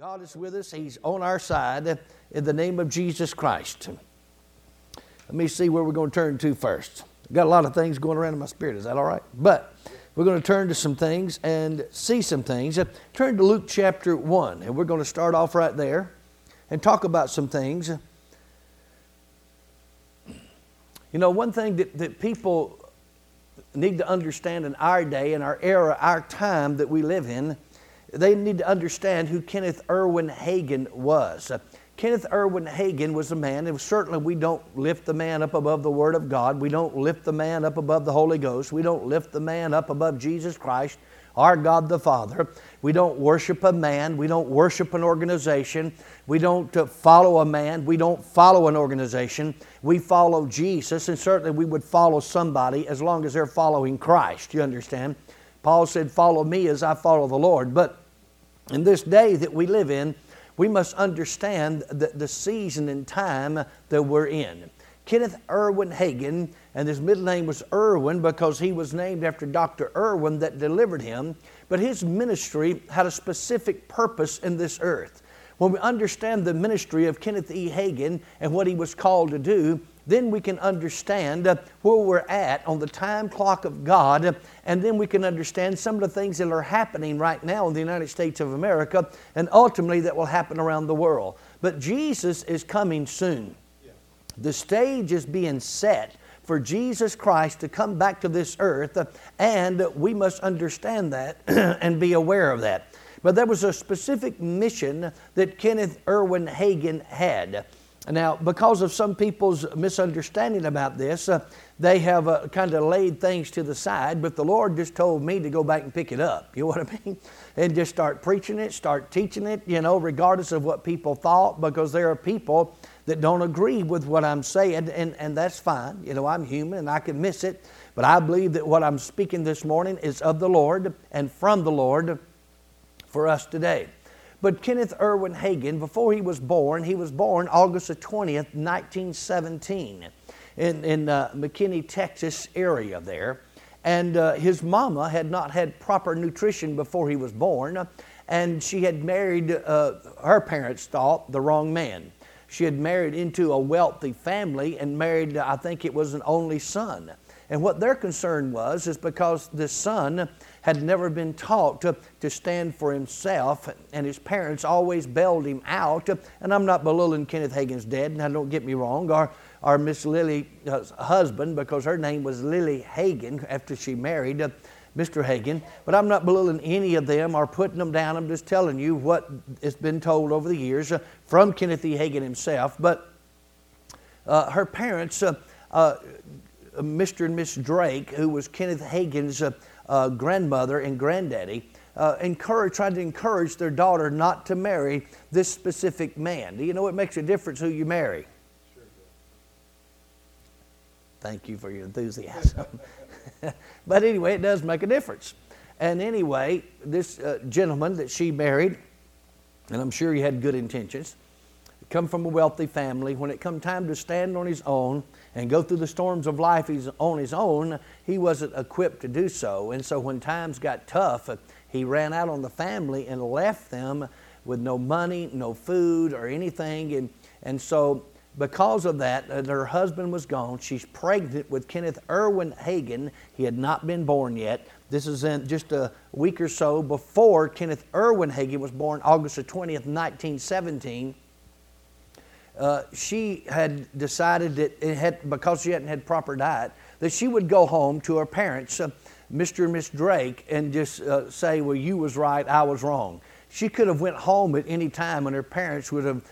God is with us. He's on our side in the name of Jesus Christ. Let me see where we're going to turn to first. I've got a lot of things going around in my spirit. Is that all right? But we're going to turn to some things and see some things. Turn to Luke chapter 1, and we're going to start off right there and talk about some things. You know, one thing that people need to understand in our day, in our era, our time that we live in, they need to understand who Kenneth Irwin Hagin was. Kenneth Irwin Hagin was a man, and certainly we don't lift the man up above the Word of God. We don't lift the man up above the Holy Ghost. We don't lift the man up above Jesus Christ, our God the Father. We don't worship a man. We don't worship an organization. We don't follow a man. We don't follow an organization. We follow Jesus, and certainly we would follow somebody as long as they're following Christ. You understand? Paul said, follow me as I follow the Lord. But in this day that we live in, we must understand the season and time that we're in. Kenneth Irwin Hagin, and his middle name was Irwin because he was named after Dr. Irwin that delivered him, but his ministry had a specific purpose in this earth. When we understand the ministry of Kenneth E. Hagin and what he was called to do, then we can understand where we're at on the time clock of God, and then we can understand some of the things that are happening right now in the United States of America, and ultimately that will happen around the world. But Jesus is coming soon. Yeah. The stage is being set for Jesus Christ to come back to this earth, and we must understand that and be aware of that. But there was a specific mission that Kenneth Irwin Hagin had. Now, because of some people's misunderstanding about this, they have kind of laid things to the side, but the Lord just told me to go back and pick it up, you know what I mean? And just start preaching it, start teaching it, you know, regardless of what people thought, because there are people that don't agree with what I'm saying, and that's fine. You know, I'm human and I can miss it, but I believe that what I'm speaking this morning is of the Lord and from the Lord for us today. But Kenneth Irwin Hagin, before he was born August the 20th, 1917 in McKinney, Texas area there. And his mama had not had proper nutrition before he was born, and she had married, her parents thought, the wrong man. She had married into a wealthy family and married, I think it was an only son. And what their concern was is because this son had never been taught to stand for himself, and his parents always bailed him out. And I'm not belittling Kenneth Hagin's dad, now don't get me wrong, or Miss Lily's husband, because her name was Lily Hagin after she married Mr. Hagin. But I'm not belittling any of them or putting them down. I'm just telling you what has been told over the years from Kenneth E. Hagin himself. But her parents, Mr. and Miss Drake, who was Kenneth Hagin's grandmother and granddaddy, tried to encourage their daughter not to marry this specific man. Do you know it makes a difference who you marry? Sure do. Thank you for your enthusiasm. But anyway, it does make a difference. And anyway, this gentleman that she married, and I'm sure he had good intentions, come from a wealthy family. When it come time to stand on his own and go through the storms of life he's on his own, he wasn't equipped to do so. And so when times got tough, he ran out on the family and left them with no money, no food or anything. And so because of that, her husband was gone. She's pregnant with Kenneth Irwin Hagin. He had not been born yet. This is in just a week or so before Kenneth Irwin Hagin was born, August the 20th, 1917. She had decided that because she hadn't had proper diet, that she would go home to her parents, Mr. and Miss Drake, and just say, well, you was right, I was wrong. She could have went home at any time, and her parents would have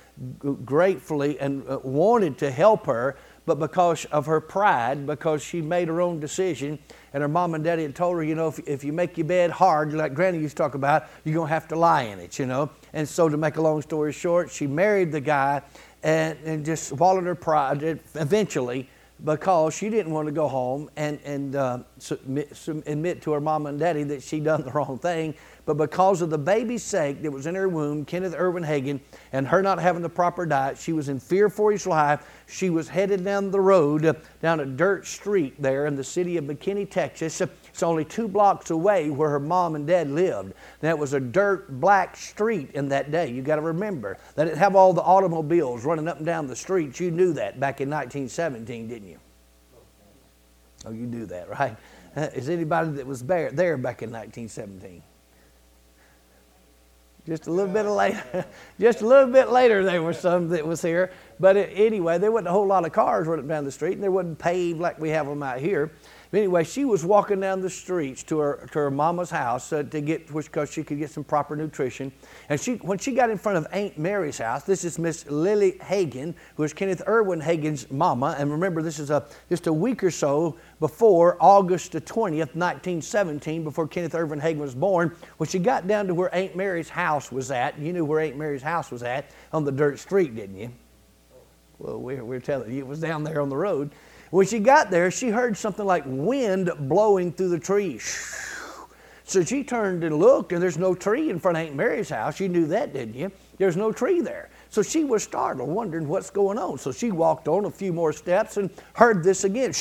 gratefully and wanted to help her, but because of her pride, because she made her own decision, and her mom and daddy had told her, you know, if you make your bed hard, like Granny used to talk about, you're going to have to lie in it, you know. And so to make a long story short, she married the guy, and just swallowed her pride eventually because she didn't want to go home and admit to her mom and daddy that she done the wrong thing. But because of the baby's sake that was in her womb, Kenneth Irwin Hagin, and her not having the proper diet, she was in fear for his life. She was headed down the road, down a dirt street there in the city of McKinney, Texas, It's only 2 blocks away where her mom and dad lived. That was a dirt black street in that day. You got to remember. They didn't have all the automobiles running up and down the streets. You knew that back in 1917, didn't you? Oh, you knew that, right? Is anybody that was there back in 1917? Just a little bit later, there were some that was here. But anyway, there wasn't a whole lot of cars running down the street, and there wasn't paved like we have them out here. But anyway, she was walking down the streets to her mama's house to get, because she could get some proper nutrition. And when she got in front of Aunt Mary's house, this is Miss Lily Hagin, who is Kenneth Irwin Hagin's mama. And remember, this is just a week or so before August the 20th, 1917, before Kenneth Irwin Hagin was born. When she got down to where Aunt Mary's house was at, you knew where Aunt Mary's house was at, on the dirt street, didn't you? Well, we're telling you, it was down there on the road. When she got there, she heard something like wind blowing through the trees. So she turned and looked, and there's no tree in front of Aunt Mary's house. You knew that, didn't you? There's no tree there. So she was startled, wondering what's going on. So she walked on a few more steps and heard this again.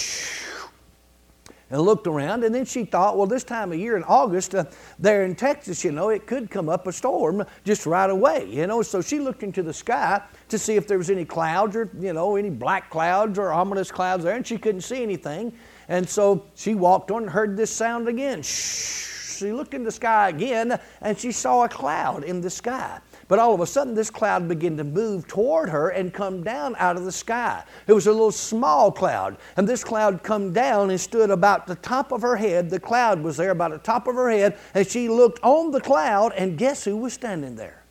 And looked around, and then she thought, well, this time of year in August, there in Texas, you know, it could come up a storm just right away, you know. So she looked into the sky to see if there was any clouds or, you know, any black clouds or ominous clouds there, and she couldn't see anything. And so she walked on and heard this sound again. She looked in the sky again, and she saw a cloud in the sky. But all of a sudden, this cloud began to move toward her and come down out of the sky. It was a little small cloud, and this cloud come down and stood about the top of her head. The cloud was there about the top of her head, and she looked on the cloud, and guess who was standing there?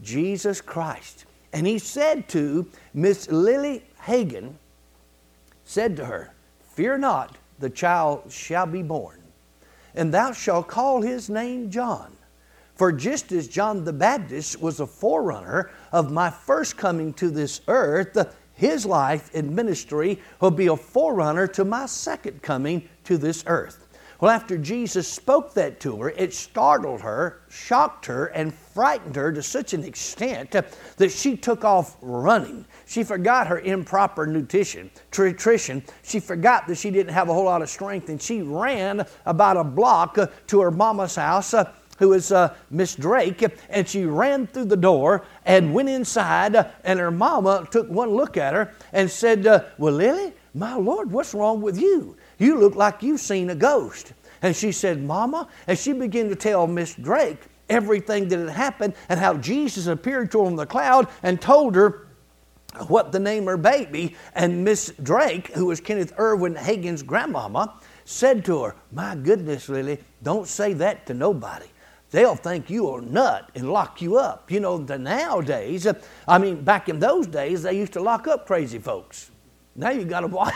Jesus Christ. And he said to Miss Lily Hagin, said to her, "Fear not, the child shall be born, and thou shalt call his name John. For just as John the Baptist was a forerunner of my first coming to this earth, his life and ministry will be a forerunner to my second coming to this earth." Well, after Jesus spoke that to her, it startled her, shocked her, and frightened her to such an extent that she took off running. She forgot her improper nutrition. She forgot that she didn't have a whole lot of strength, and she ran about a block to her mama's house, who is Miss Drake, and she ran through the door and went inside, and her mama took one look at her and said, "Well, Lily, my Lord, what's wrong with you? You look like you've seen a ghost." And she said, "Mama," and she began to tell Miss Drake everything that had happened and how Jesus appeared to her on the cloud and told her what to name her baby. And Miss Drake, who was Kenneth Irwin Hagin's grandmama, said to her, "My goodness, Lily, don't say that to nobody. They'll think you are a nut and lock you up." You know, nowadays, I mean, back in those days, they used to lock up crazy folks. Now you got to watch.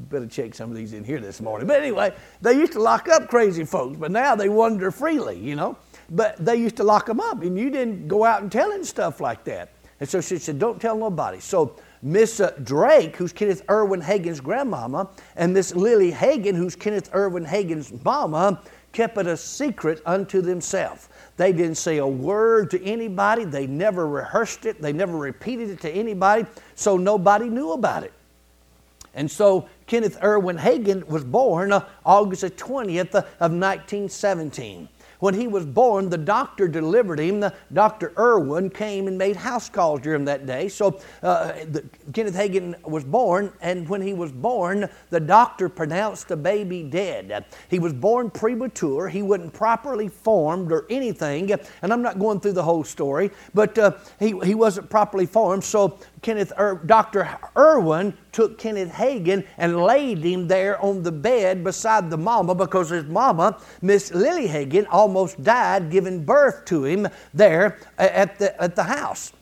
Better check some of these in here this morning. But anyway, they used to lock up crazy folks, but now they wander freely, you know. But they used to lock them up, and you didn't go out and telling stuff like that. And so she said, "Don't tell nobody." So Miss Drake, who's Kenneth Irwin Hagin's grandmama, and Miss Lily Hagin, who's Kenneth Irwin Hagin's mama, kept it a secret unto themselves. They didn't say a word to anybody. They never rehearsed it. They never repeated it to anybody, so nobody knew about it. And so Kenneth Irwin Hagin was born August 20th of 1917. When he was born, the doctor delivered him. Dr. Irwin came and made house calls during that day. So Kenneth Hagin was born, and when he was born, the doctor pronounced the baby dead. He was born premature. He wasn't properly formed or anything. And I'm not going through the whole story, but he wasn't properly formed. So Dr. Irwin took Kenneth Hagin and laid him there on the bed beside the mama, because his mama, Miss Lily Hagin, almost died giving birth to him there at the house.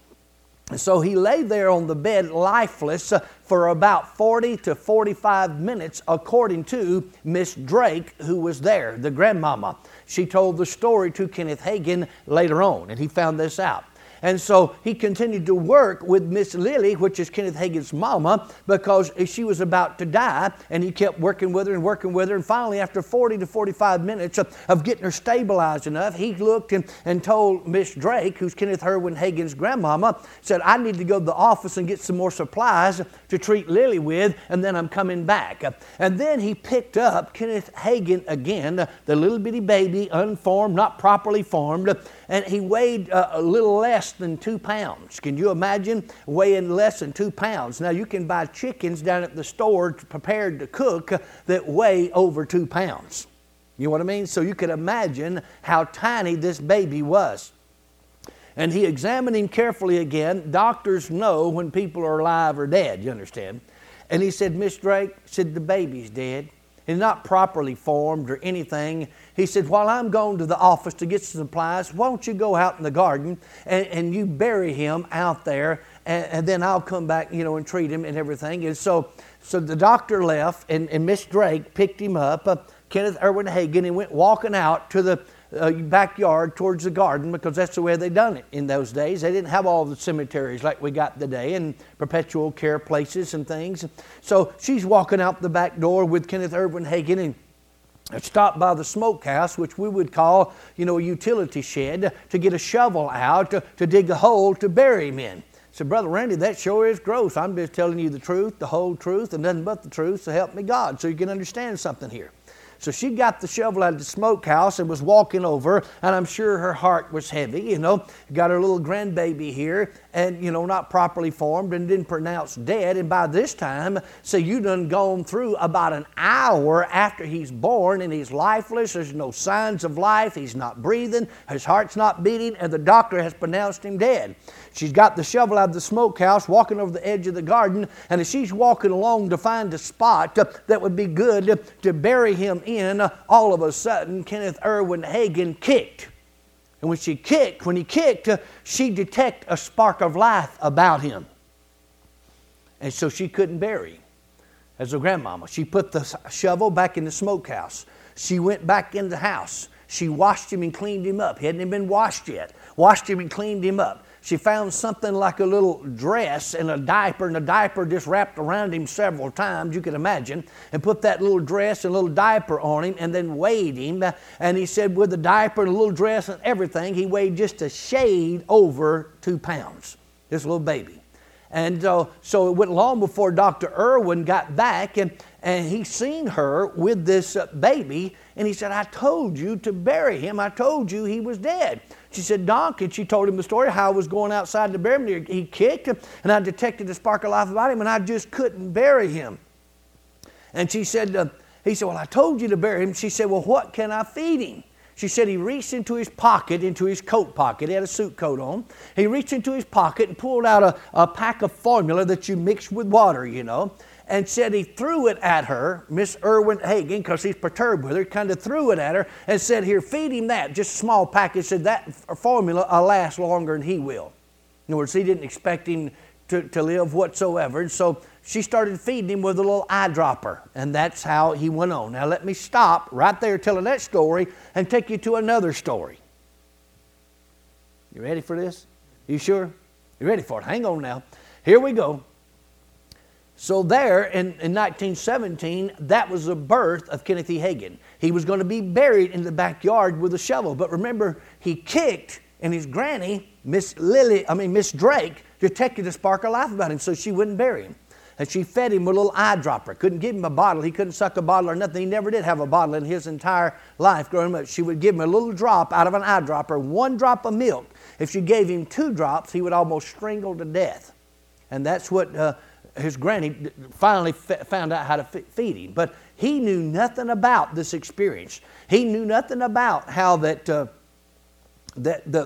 And so he lay there on the bed lifeless for about 40 to 45 minutes, according to Miss Drake, who was there, the grandmama. She told the story to Kenneth Hagin later on, and he found this out. And so he continued to work with Miss Lily, which is Kenneth Hagin's mama, because she was about to die, and he kept working with her. And finally, after 40 to 45 minutes of getting her stabilized enough, he looked and told Miss Drake, who's Kenneth Irwin Hagin's grandmama, said, "I need to go to the office and get some more supplies to treat Lily with, and then I'm coming back." And then he picked up Kenneth Hagin again, the little bitty baby, unformed, not properly formed, and he weighed a little less than 2 pounds. Can you imagine weighing less than 2 pounds? Now, you can buy chickens down at the store prepared to cook that weigh over 2 pounds. You know what I mean? So you can imagine how tiny this baby was. And he examined him carefully again. Doctors know when people are alive or dead, you understand? And he said, "Miss Drake," said, "the baby's dead. He's not properly formed or anything." He said, "While I'm going to the office to get some supplies, why don't you go out in the garden and you bury him out there, and then I'll come back, you know, and treat him and everything." And so the doctor left, and Miss Drake picked him up, Kenneth Irwin Hagin, and went walking out to the backyard towards the garden, because that's the way they done it in those days. They didn't have all the cemeteries like we got today and perpetual care places and things. So she's walking out the back door with Kenneth Irwin Hagin, and stopped by the smokehouse, which we would call, you know, a utility shed, to get a shovel out to dig a hole to bury him in. Said, "Brother Randy, that sure is gross. I'm just telling you the truth, the whole truth, and nothing but the truth, so help me God, so you can understand something here." So she got the shovel out of the smokehouse and was walking over, and I'm sure her heart was heavy, you know. Got her little grandbaby here, and, you know, not properly formed and didn't pronounce dead. And by this time, so you done gone through about an hour after he's born, and he's lifeless. There's no signs of life. He's not breathing. His heart's not beating, and the doctor has pronounced him dead. She's got the shovel out of the smokehouse, walking over the edge of the garden, and as she's walking along to find a spot that would be good to bury him in, all of a sudden, Kenneth Irwin Hagin kicked. And when he kicked, she detected a spark of life about him. And so she couldn't bury him as a grandmama. She put the shovel back in the smokehouse. She went back in the house. She washed him and cleaned him up. He hadn't even been washed yet. Washed him and cleaned him up. She found something like a little dress and a diaper just wrapped around him several times, you can imagine, and put that little dress and little diaper on him and then weighed him. And he said with the diaper and a little dress and everything, he weighed just a shade over 2 pounds, this little baby. And so it went long before Dr. Irwin got back, and he seen her with this baby, and he said, "I told you to bury him. I told you he was dead." She said, "Doc," and she told him the story, how I was going outside to bury him. He kicked, and I detected a spark of life about him, and I just couldn't bury him. And she said, he said, "Well, I told you to bury him." She said, "Well, what can I feed him?" She said he reached into his pocket, into his coat pocket. He had a suit coat on. He reached into his pocket and pulled out a pack of formula that you mix with water, you know, and said he threw it at her, Miss Irwin Hagin, because he's perturbed with her, kind of threw it at her and said, "Here, feed him that." Just a small package. Said that formula will last longer than he will. In other words, he didn't expect him to live whatsoever. And so she started feeding him with a little eyedropper, and that's how he went on. Now let me stop right there telling that story and take you to another story. You ready for this? You sure? You ready for it? Hang on now. Here we go. So there in 1917, that was the birth of Kenneth E. Hagin. He was going to be buried in the backyard with a shovel. But remember, he kicked, and his granny, Miss Drake, detected a spark of life about him, so she wouldn't bury him. And she fed him with a little eyedropper. Couldn't give him a bottle. He couldn't suck a bottle or nothing. He never did have a bottle in his entire life growing up. She would give him a little drop out of an eyedropper, one drop of milk. If she gave him 2 drops, he would almost strangle to death. And that's what his granny finally found out how to feed him. But he knew nothing about this experience. He knew nothing about how that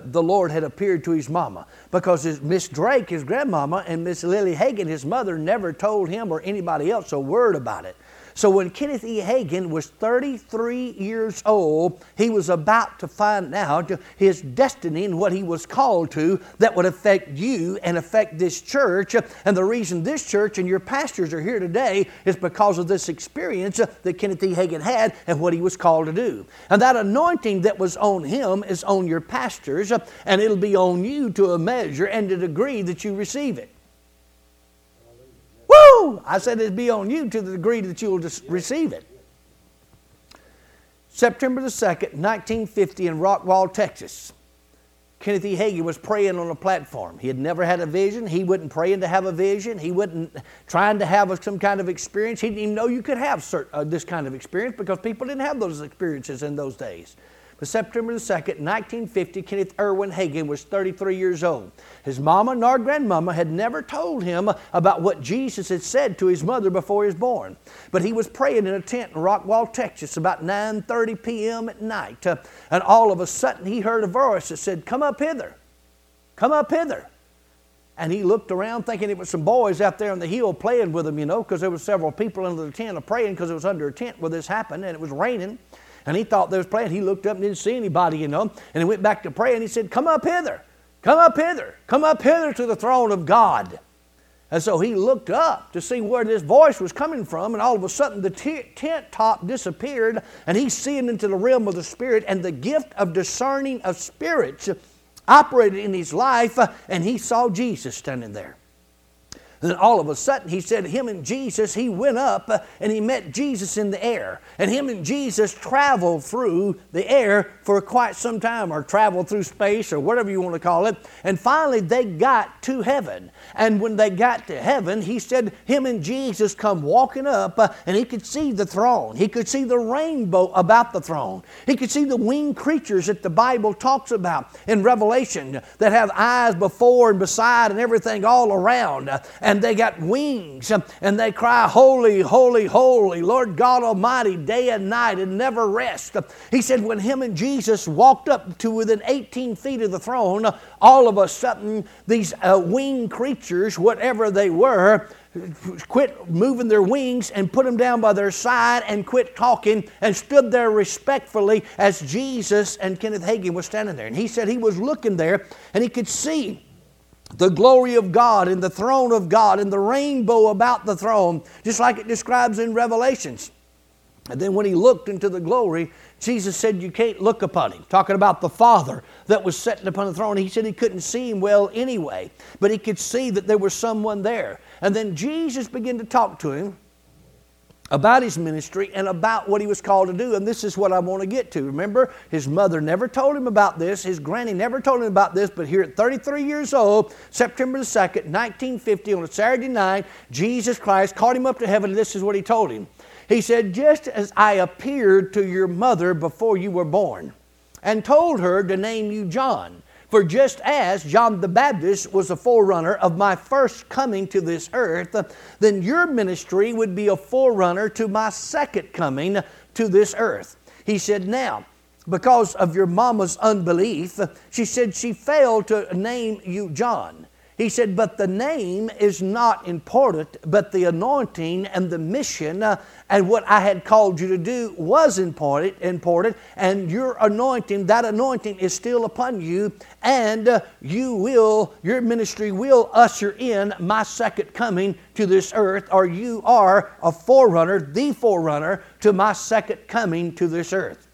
the Lord had appeared to his mama, because Miss Drake, his grandmama, and Miss Lily Hagin, his mother, never told him or anybody else a word about it. So when Kenneth E. Hagin was 33 years old, he was about to find out his destiny and what he was called to that would affect you and affect this church. And the reason this church and your pastors are here today is because of this experience that Kenneth E. Hagin had and what he was called to do. And that anointing that was on him is on your pastors, and it'll be on you to a measure and to the degree that you receive it. Woo! I said it'd be on you to the degree that you will receive it. September the 2nd, 1950 in Rockwall, Texas. Kenneth E. Hagin was praying on a platform. He had never had a vision. He wasn't praying to have a vision. He wasn't trying to have some kind of experience. He didn't even know you could have this kind of experience because people didn't have those experiences in those days. But September the 2nd, 1950, Kenneth Irwin Hagin was 33 years old. His mama, nor grandmama, had never told him about what Jesus had said to his mother before he was born. But he was praying in a tent in Rockwall, Texas, about 9:30 p.m. at night. And all of a sudden, he heard a voice that said, "Come up hither. Come up hither." And he looked around thinking it was some boys out there on the hill playing with him, because there were several people under the tent praying because it was under a tent where this happened, and it was raining. And he thought they was playing. He looked up and didn't see anybody, And he went back to pray and he said, "Come up hither. Come up hither. Come up hither to the throne of God." And so he looked up to see where this voice was coming from. And all of a sudden the tent top disappeared. And he's seeing into the realm of the Spirit. And the gift of discerning of spirits operated in his life. And he saw Jesus standing there. Then all of a sudden, he said, him and Jesus, he went up and he met Jesus in the air. And him and Jesus traveled through the air for quite some time, or traveled through space, or whatever you want to call it. And finally, they got to heaven. And when they got to heaven, he said, him and Jesus come walking up, and he could see the throne. He could see the rainbow about the throne. He could see the winged creatures that the Bible talks about in Revelation that have eyes before and beside and everything all around. And they got wings, and they cry, "Holy, holy, holy, Lord God Almighty, day and night, and never rest." He said when him and Jesus walked up to within 18 feet of the throne, all of a sudden these winged creatures, whatever they were, quit moving their wings and put them down by their side and quit talking and stood there respectfully as Jesus and Kenneth Hagin was standing there. And he said he was looking there, and he could see the glory of God and the throne of God and the rainbow about the throne, just like it describes in Revelations. And then when he looked into the glory, Jesus said, "You can't look upon him." Talking about the Father that was sitting upon the throne. He said he couldn't see him well anyway, but he could see that there was someone there. And then Jesus began to talk to him about his ministry and about what he was called to do. And this is what I want to get to. Remember, his mother never told him about this. His granny never told him about this. But here at 33 years old, September the 2nd, 1950, on a Saturday night, Jesus Christ caught him up to heaven. And this is what he told him. He said, "Just as I appeared to your mother before you were born and told her to name you John, for just as John the Baptist was a forerunner of my first coming to this earth, then your ministry would be a forerunner to my second coming to this earth." He said, "Now, because of your mama's unbelief," she said, "she failed to name you John." He said, "But the name is not important, but the anointing and the mission and what I had called you to do was important, and your anointing, that anointing is still upon you, and your ministry will usher in my second coming to this earth, or you are a forerunner, the forerunner to my second coming to this earth."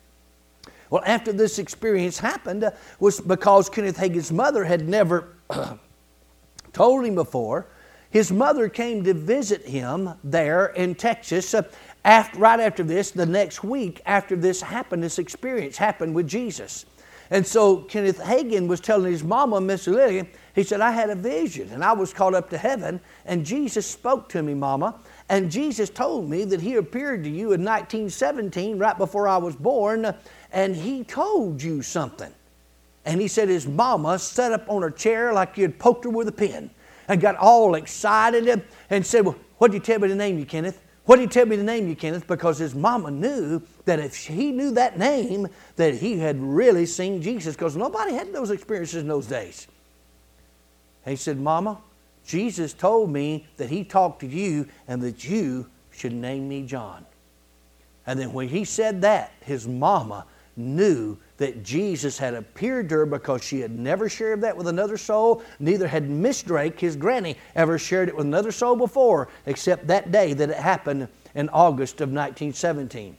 Well, after this experience happened, was because Kenneth Hagin's mother had never told him before. His mother came to visit him there in Texas right after this, the next week after this happened, this experience happened with Jesus. And so Kenneth Hagin was telling his mama, Miss Lily, he said, "I had a vision and I was caught up to heaven and Jesus spoke to me, Mama. And Jesus told me that he appeared to you in 1917 right before I was born and he told you something." And he said his mama sat up on her chair like you had poked her with a pin and got all excited and said, "Well, what did you tell me to name you, Kenneth? What did you tell me to name you, Kenneth?" Because his mama knew that if he knew that name, that he had really seen Jesus, because nobody had those experiences in those days. And he said, "Mama, Jesus told me that he talked to you and that you should name me John." And then when he said that, his mama knew that Jesus had appeared to her, because she had never shared that with another soul. Neither had Miss Drake, his granny, ever shared it with another soul before, except that day that it happened in August of 1917.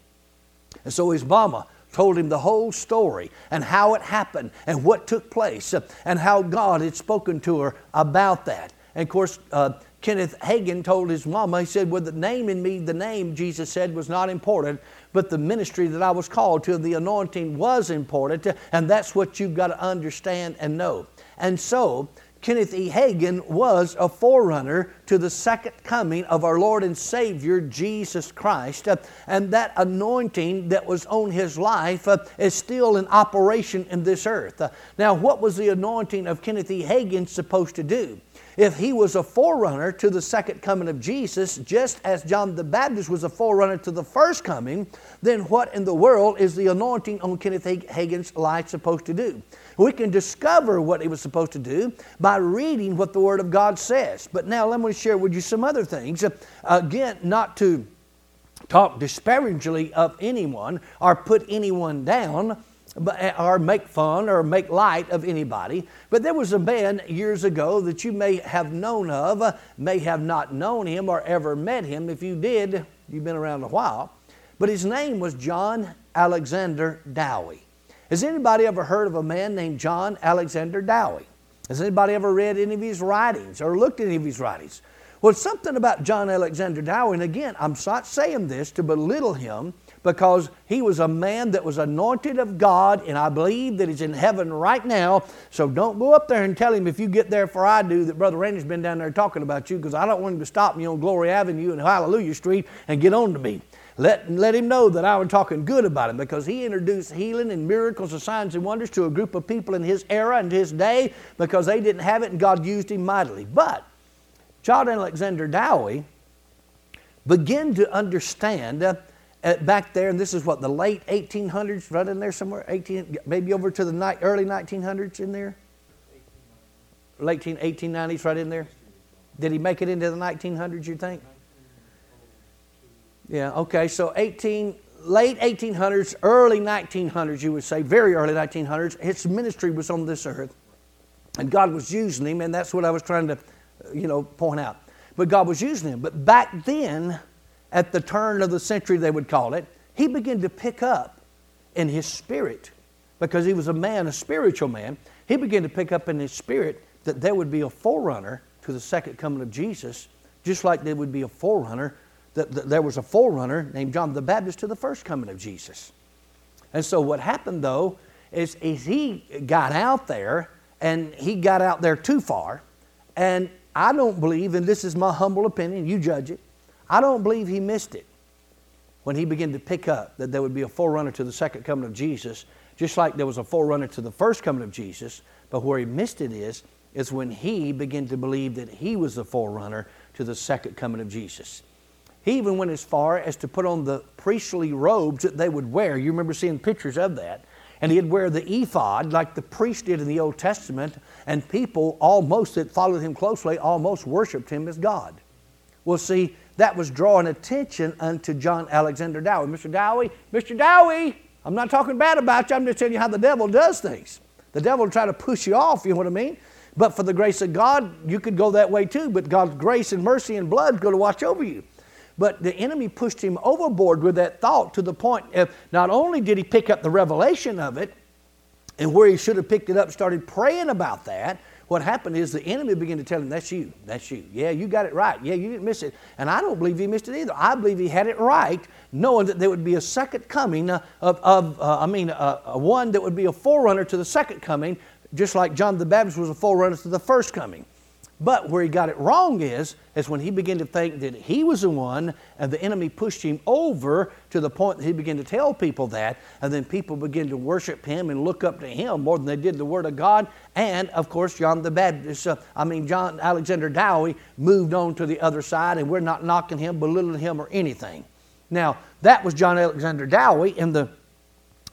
And so his mama told him the whole story and how it happened and what took place and how God had spoken to her about that. And of course, Kenneth Hagin told his mama, he said, well, the name in me, the name, Jesus said, was not important, but the ministry that I was called to, the anointing was important, and that's what you've got to understand and know. And so, Kenneth E. Hagin was a forerunner to the second coming of our Lord and Savior, Jesus Christ. And that anointing that was on his life is still in operation in this earth. Now, what was the anointing of Kenneth E. Hagin supposed to do? If he was a forerunner to the second coming of Jesus, just as John the Baptist was a forerunner to the first coming, then what in the world is the anointing on Kenneth Hagin's life supposed to do? We can discover what he was supposed to do by reading what the Word of God says. But now let me share with you some other things. Again, not to talk disparagingly of anyone or put anyone down, or make fun or make light of anybody. But there was a man years ago that you may have known of, may have not known him or ever met him. If you did, you've been around a while. But his name was John Alexander Dowie. Has anybody ever heard of a man named John Alexander Dowie? Has anybody ever read any of his writings or looked at any of his writings? Well, something about John Alexander Dowie, and again, I'm not saying this to belittle him, because he was a man that was anointed of God, and I believe that he's in heaven right now. So don't go up there and tell him, if you get there before I do, that Brother Randy's been down there talking about you, because I don't want him to stop me on Glory Avenue and Hallelujah Street and get on to me. Let him know that I was talking good about him, because he introduced healing and miracles and signs and wonders to a group of people in his era and his day, because they didn't have it, and God used him mightily. But John Alexander Dowie began to understand back there, and this is what, the late 1800s, right in there somewhere, 18, maybe over to the early 1900s in there? Late 1890s, right in there? Did he make it into the 1900s, you think? Yeah, okay, so late 1800s, early 1900s, you would say, very early 1900s, his ministry was on this earth, and God was using him, and that's what I was trying to, point out. But God was using him. But back then, at the turn of the century, they would call it, he began to pick up in his spirit, because he was a man, a spiritual man. He began to pick up in his spirit that there would be a forerunner to the second coming of Jesus, just like there would be a forerunner, that there was a forerunner named John the Baptist to the first coming of Jesus. And so what happened, though, is he got out there, and he got out there too far, and I don't believe, and this is my humble opinion, you judge it, I don't believe he missed it when he began to pick up that there would be a forerunner to the second coming of Jesus, just like there was a forerunner to the first coming of Jesus. But where he missed it is when he began to believe that he was the forerunner to the second coming of Jesus. He even went as far as to put on the priestly robes that they would wear. You remember seeing pictures of that. And he'd wear the ephod like the priest did in the Old Testament, and people almost that followed him closely almost worshiped him as God. Well, see, that was drawing attention unto John Alexander Dowie. Mr. Dowie, I'm not talking bad about you. I'm just telling you how the devil does things. The devil will try to push you off, you know what I mean? But for the grace of God, you could go that way too. But God's grace and mercy and blood is going to watch over you. But the enemy pushed him overboard with that thought, to the point of not only did he pick up the revelation of it, and where he should have picked it up, started praying about that. What happened is the enemy began to tell him, that's you. Yeah, you got it right. Yeah, you didn't miss it. And I don't believe he missed it either. I believe he had it right, knowing that there would be a second coming one that would be a forerunner to the second coming, just like John the Baptist was a forerunner to the first coming. But where he got it wrong is when he began to think that he was the one, and the enemy pushed him over to the point that he began to tell people that, and then people began to worship him and look up to him more than they did the Word of God. And, of course, John Alexander Dowie moved on to the other side, and we're not knocking him, belittling him, or anything. Now, that was John Alexander Dowie in the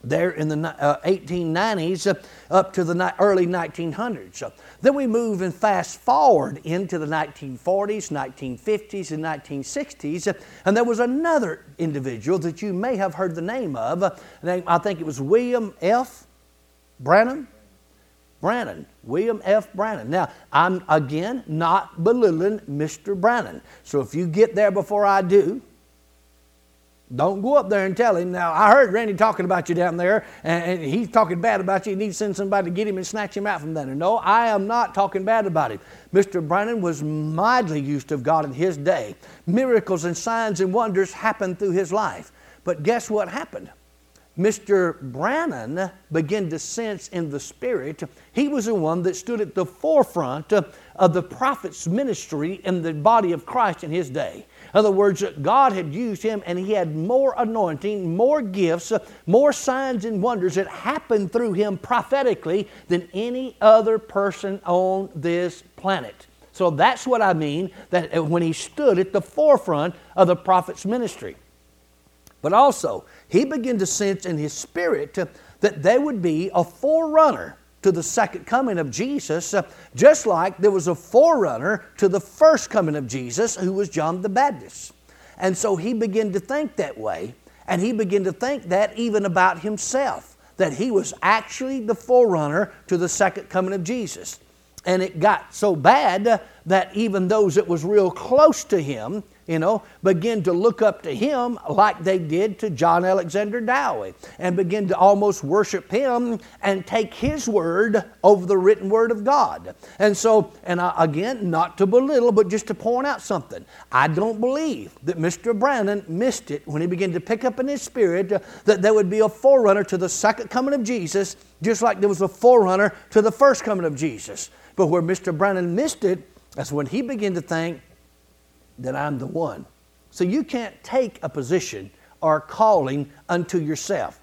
there in the 1890s up to the early 1900s. Then we move and fast forward into the 1940s, 1950s, and 1960s, and there was another individual that you may have heard the name of. I think it was William F. Brannon, William F. Brannon. Now, I'm, again, not belittling Mr. Brannon. So if you get there before I do, don't go up there and tell him, now, I heard Randy talking about you down there, and he's talking bad about you. You need to send somebody to get him and snatch him out from there. No, I am not talking bad about him. Mr. Brannon was mightily used of God in his day. Miracles and signs and wonders happened through his life. But guess what happened? Mr. Brannon began to sense in the Spirit. He was the one that stood at the forefront of the prophet's ministry in the body of Christ in his day. In other words, God had used him, and he had more anointing, more gifts, more signs and wonders that happened through him prophetically than any other person on this planet. So that's what I mean, that when he stood at the forefront of the prophet's ministry. But also, he began to sense in his spirit that there would be a forerunner to the second coming of Jesus, just like there was a forerunner to the first coming of Jesus, who was John the Baptist. And so he began to think that way, and he began to think that even about himself, that he was actually the forerunner to the second coming of Jesus. And it got so bad that even those that was real close to him, you know, begin to look up to him like they did to John Alexander Dowie, and begin to almost worship him and take his word over the written word of God. And so, and again, not to belittle, but just to point out something. I don't believe that Mr. Brannon missed it when he began to pick up in his spirit that there would be a forerunner to the second coming of Jesus, just like there was a forerunner to the first coming of Jesus. But where Mr. Brannon missed it, that's when he began to think, that I'm the one. So you can't take a position or calling unto yourself.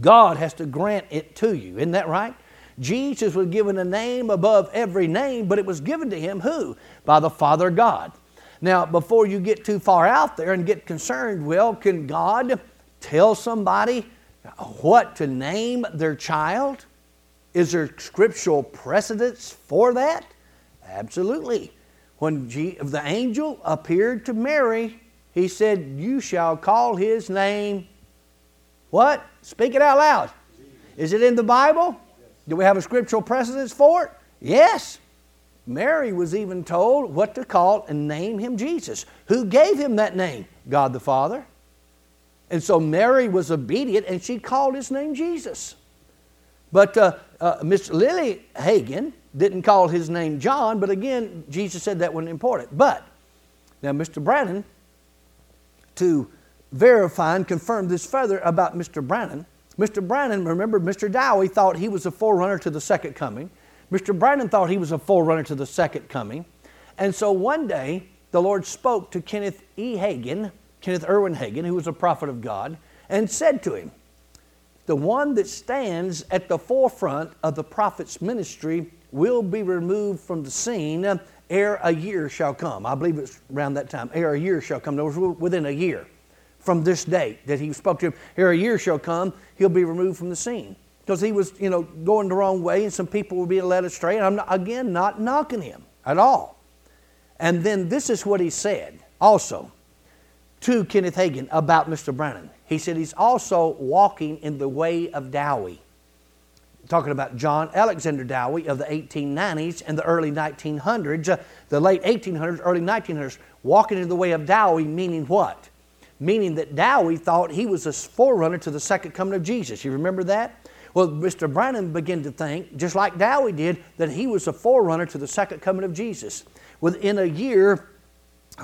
God has to grant it to you. Isn't that right? Jesus was given a name above every name, but it was given to him who? By the Father God. Now, before you get too far out there and get concerned, well, can God tell somebody what to name their child? Is there scriptural precedence for that? Absolutely. When the angel appeared to Mary, he said, you shall call his name, what? Speak it out loud. Is it in the Bible? Do we have a scriptural precedence for it? Yes. Mary was even told what to call and name him Jesus. Who gave him that name? God the Father. And so Mary was obedient, and she called his name Jesus. But Miss Lily Hagin didn't call his name John, but again, Jesus said that wasn't important. But now Mr. Brannon, to verify and confirm this further about Mr. Brannon, remember, Mr. Dowie thought he was a forerunner to the second coming. Mr. Brannon thought he was a forerunner to the second coming. And so one day, the Lord spoke to Kenneth Irwin Hagin, who was a prophet of God, and said to him, the one that stands at the forefront of the prophet's ministry will be removed from the scene ere a year shall come. I believe it's around that time. Ere a year shall come. It was within a year from this date that he spoke to him. Ere a year shall come, he'll be removed from the scene. Because he was, going the wrong way, and some people were being led astray. And I'm, not knocking him at all. And then this is what he said also to Kenneth Hagin about Mr. Brannon. He said he's also walking in the way of Dowie. Talking about John Alexander Dowie of the 1890s and the early 1900s, the late 1800s, early 1900s, walking in the way of Dowie, meaning what? Meaning that Dowie thought he was a forerunner to the second coming of Jesus. You remember that? Well, Mr. Brannon began to think, just like Dowie did, that he was a forerunner to the second coming of Jesus. Within a year,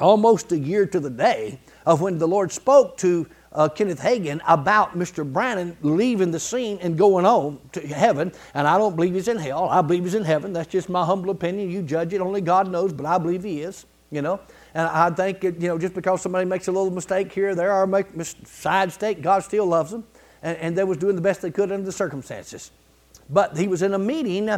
almost a year to the day, of when the Lord spoke to Kenneth Hagin about Mr. Brannon leaving the scene and going on to heaven. And I don't believe he's in hell. I believe he's in heaven. That's just my humble opinion. You judge it. Only God knows, but I believe he is, And I think, just because somebody makes a little mistake here or there or make a side mistake, God still loves them. And they was doing the best they could under the circumstances. But he was in a meeting,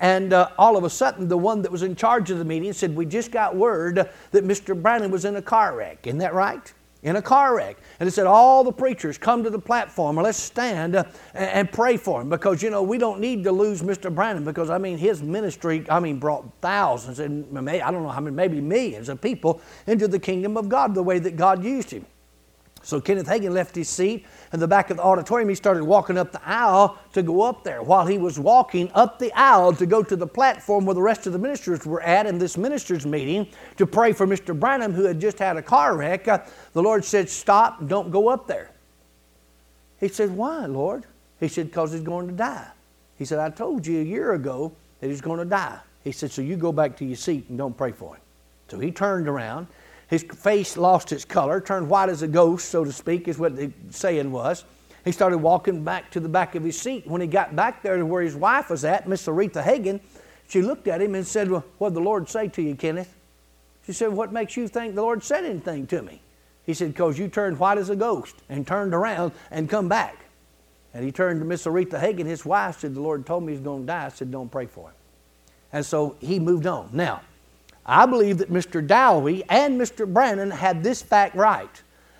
and all of a sudden, the one that was in charge of the meeting said, we just got word that Mr. Brannon was in a car wreck. Isn't that right? in a car wreck. And they said, all the preachers come to the platform, or let's stand and pray for him, because, you know, we don't need to lose Mr. Brannon, because, I mean, his ministry, I mean, brought thousands and I don't know how many, maybe millions of people into the kingdom of God the way that God used him. So Kenneth Hagin left his seat in the back of the auditorium. He started walking up the aisle to go up there. While he was walking up the aisle to go to the platform where the rest of the ministers were at in this ministers' meeting to pray for Mr. Branham, who had just had a car wreck, the Lord said, stop, don't go up there. He said, why, Lord? He said, because he's going to die. He said, I told you a year ago that he's going to die. He said, so you go back to your seat and don't pray for him. So he turned around. His face lost its color, turned white as a ghost, so to speak, is what the saying was. He started walking back to the back of his seat. When he got back there to where his wife was at, Miss Aretha Hagen, she looked at him and said, well, what did the Lord say to you, Kenneth? She said, what makes you think the Lord said anything to me? He said, because you turned white as a ghost and turned around and come back. And he turned to Miss Aretha Hagen, his wife, said, the Lord told me he's going to die. I said, don't pray for him. And so he moved on. Now, I believe that Mr. Dowie and Mr. Brannon had this fact right.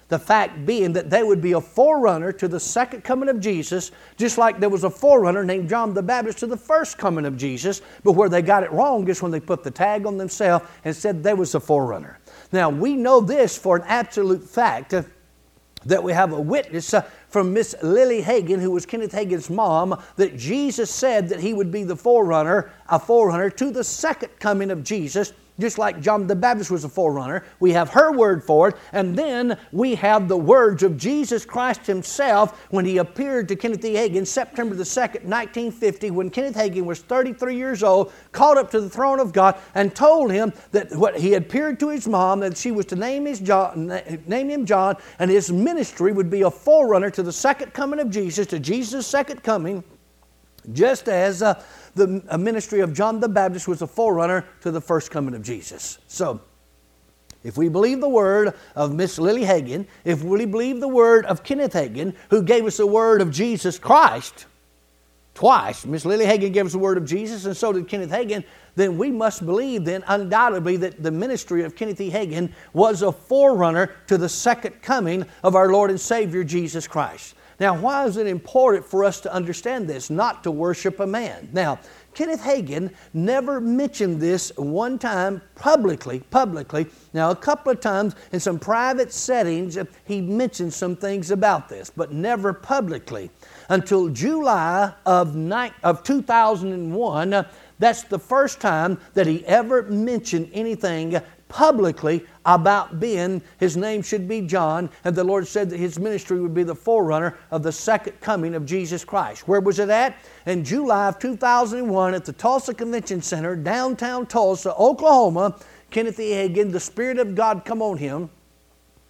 The fact being that they would be a forerunner to the second coming of Jesus, just like there was a forerunner named John the Baptist to the first coming of Jesus, but where they got it wrong is when they put the tag on themselves and said they was a forerunner. Now, we know this for an absolute fact, that we have a witness from Miss Lily Hagin, who was Kenneth Hagin's mom, that Jesus said that he would be the forerunner, a forerunner to the second coming of Jesus, just like John the Baptist was a forerunner. We have her word for it, and then we have the words of Jesus Christ himself when he appeared to Kenneth E. Hagin September the 2nd, 1950, when Kenneth Hagin was 33 years old, called up to the throne of God and told him that what he appeared to his mom, that she was to name him John, and his ministry would be a forerunner to the second coming of Jesus, to Jesus' second coming, just as the ministry of John the Baptist was a forerunner to the first coming of Jesus. So, if we believe the word of Miss Lily Hagin, if we believe the word of Kenneth Hagin, who gave us the word of Jesus Christ twice, Miss Lily Hagin gave us the word of Jesus, and so did Kenneth Hagin, then we must believe then undoubtedly that the ministry of Kenneth E. Hagin was a forerunner to the second coming of our Lord and Savior Jesus Christ. Now, why is it important for us to understand this, not to worship a man? Now, Kenneth Hagin never mentioned this one time publicly. Now, a couple of times in some private settings, he mentioned some things about this, but never publicly. Until July of 2001, that's the first time that he ever mentioned anything publicly about being, his name should be John, and the Lord said that his ministry would be the forerunner of the second coming of Jesus Christ. Where was it at? In July of 2001 at the Tulsa Convention Center, downtown Tulsa, Oklahoma, Kenneth E. Hagin, the Spirit of God come on him,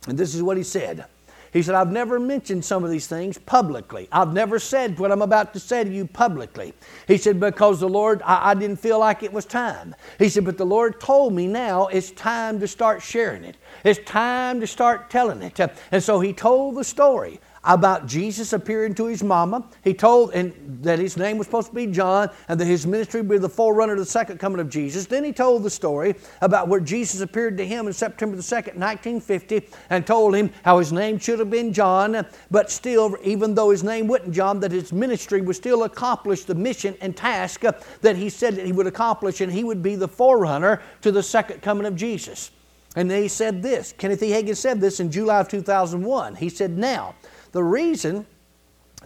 and this is what he said. He said, I've never mentioned some of these things publicly. I've never said what I'm about to say to you publicly. He said, because the Lord, I didn't feel like it was time. He said, but the Lord told me now it's time to start sharing it. It's time to start telling it. And so he told the story about Jesus appearing to his mama. He told and that his name was supposed to be John and that his ministry would be the forerunner of the second coming of Jesus. Then he told the story about where Jesus appeared to him on September the 2nd, 1950, and told him how his name should have been John, but still, even though his name wasn't John, that his ministry would still accomplish the mission and task that he said that he would accomplish, and he would be the forerunner to the second coming of Jesus. And then he said this, Kenneth E. Hagin said this in July of 2001. He said, now, the reason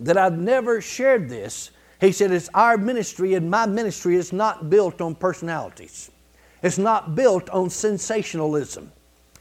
that I've never shared this, he said, is our ministry, and my ministry is not built on personalities. It's not built on sensationalism.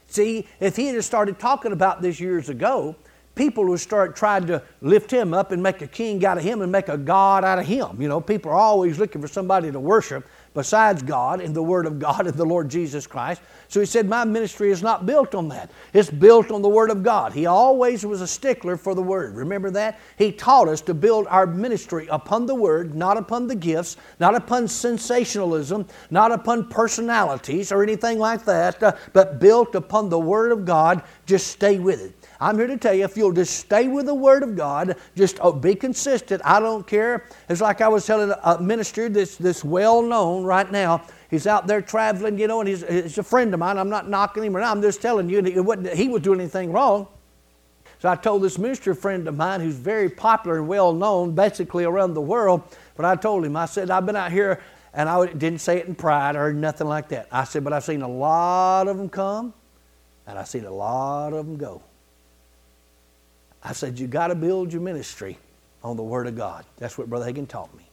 See, if he had started talking about this years ago, people would start trying to lift him up and make a king out of him and make a God out of him. You know, people are always looking for somebody to worship besides God and the Word of God and the Lord Jesus Christ. So he said, my ministry is not built on that. It's built on the Word of God. He always was a stickler for the Word. Remember that? He taught us to build our ministry upon the Word, not upon the gifts, not upon sensationalism, not upon personalities or anything like that, but built upon the Word of God. Just stay with it. I'm here to tell you, if you'll just stay with the Word of God, just be consistent. I don't care. It's like I was telling a minister that's well-known right now. He's out there traveling, you know, and he's a friend of mine. I'm not knocking him around. I'm just telling you, he wasn't doing anything wrong. So I told this minister friend of mine who's very popular and well known basically around the world, but I told him, I said, I've been out here, and I didn't say it in pride or nothing like that. I said, but I've seen a lot of them come, and I've seen a lot of them go. I said, you got to build your ministry on the Word of God. That's what Brother Hagin taught me.